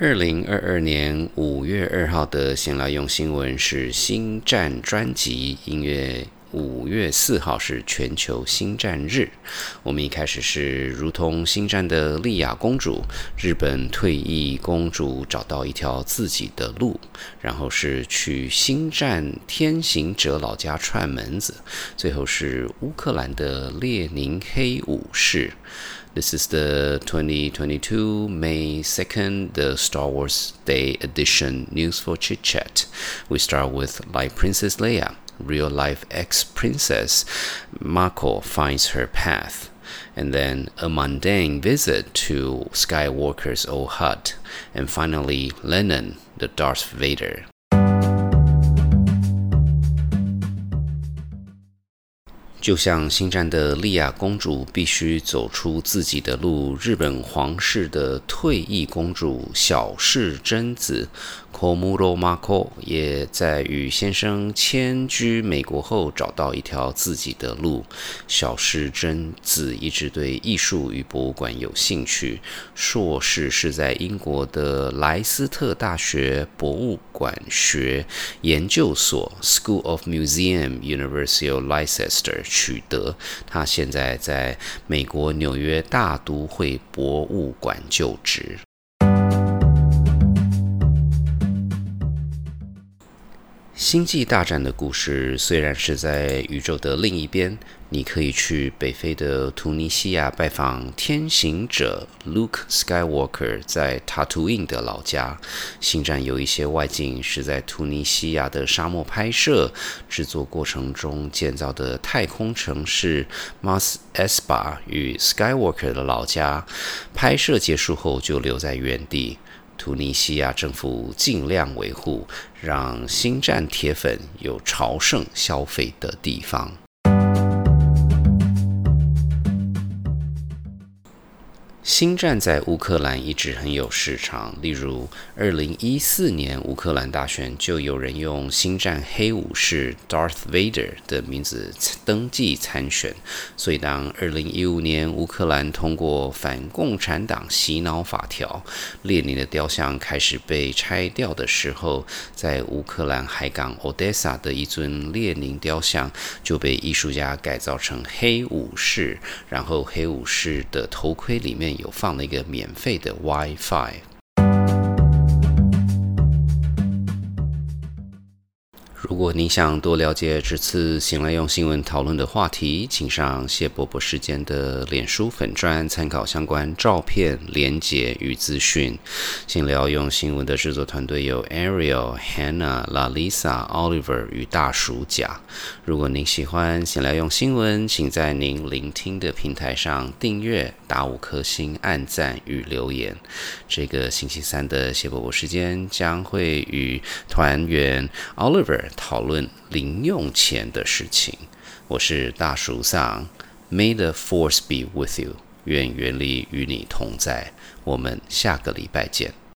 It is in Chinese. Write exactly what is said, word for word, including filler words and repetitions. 二零二二年五月二号的闲来用新闻是星战专辑音乐，五月四号是全球星战日。我们一开始是如同星战的莉亚公主，日本退役公主找到一条自己的路，然后是去星战天行者老家串门子，最后是乌克兰的列宁黑武士。This is the twenty twenty-two May second, the Star Wars Day Edition News for Chit Chat. We start with Light Princess Leia.Real-life ex-princess Mako finds her path, and then a mundane visit to Skywalker's old hut, and finally Lennon, the Darth Vader.就像星战的莉亚公主必须走出自己的路，日本皇室的退役公主小室真子 Komuro Mako 也在与先生迁居美国后找到一条自己的路。小室真子一直对艺术与博物馆有兴趣，硕士是在英国的莱斯特大学博物馆学研究所 School of Museum, University of Leicester取得，他现在在美国纽约大都会博物馆就职。星际大战的故事虽然是在宇宙的另一边，你可以去北非的突尼西亚拜访天行者 Luke Skywalker 在 Tatooine 的老家。星战有一些外景是在突尼西亚的沙漠拍摄，制作过程中建造的太空城市 Mos Espa 与 Skywalker 的老家，拍摄结束后就留在原地。突尼西亚政府尽量维护，让星战铁粉有朝圣消费的地方。星战在乌克兰一直很有市场，例如二零一四年乌克兰大选就有人用星战黑武士 Darth Vader 的名字登记参选，所以当二零一五年乌克兰通过反共产党洗脑法条，列宁的雕像开始被拆掉的时候，在乌克兰海港 Odessa 的一尊列宁雕像就被艺术家改造成黑武士，然后黑武士的头盔里面有放了一个免费的 WiFi。如果你想多了解这次闲来用新闻讨论的话题，请上谢伯伯时间的脸书粉专参考相关照片、连结与资讯。闲聊用新闻的制作团队有 Ariel Hannah Hanna、LaLisa Oliver 与大叔甲。如果您喜欢闲来用新闻，请在您聆听的平台上订阅、打五颗星、按赞与留言。这个星期三的谢伯伯时间将会与团员 Oliver讨论零用钱的事情。我是大叔桑 ，May the Force be with you， 愿原理与你同在。我们下个礼拜见。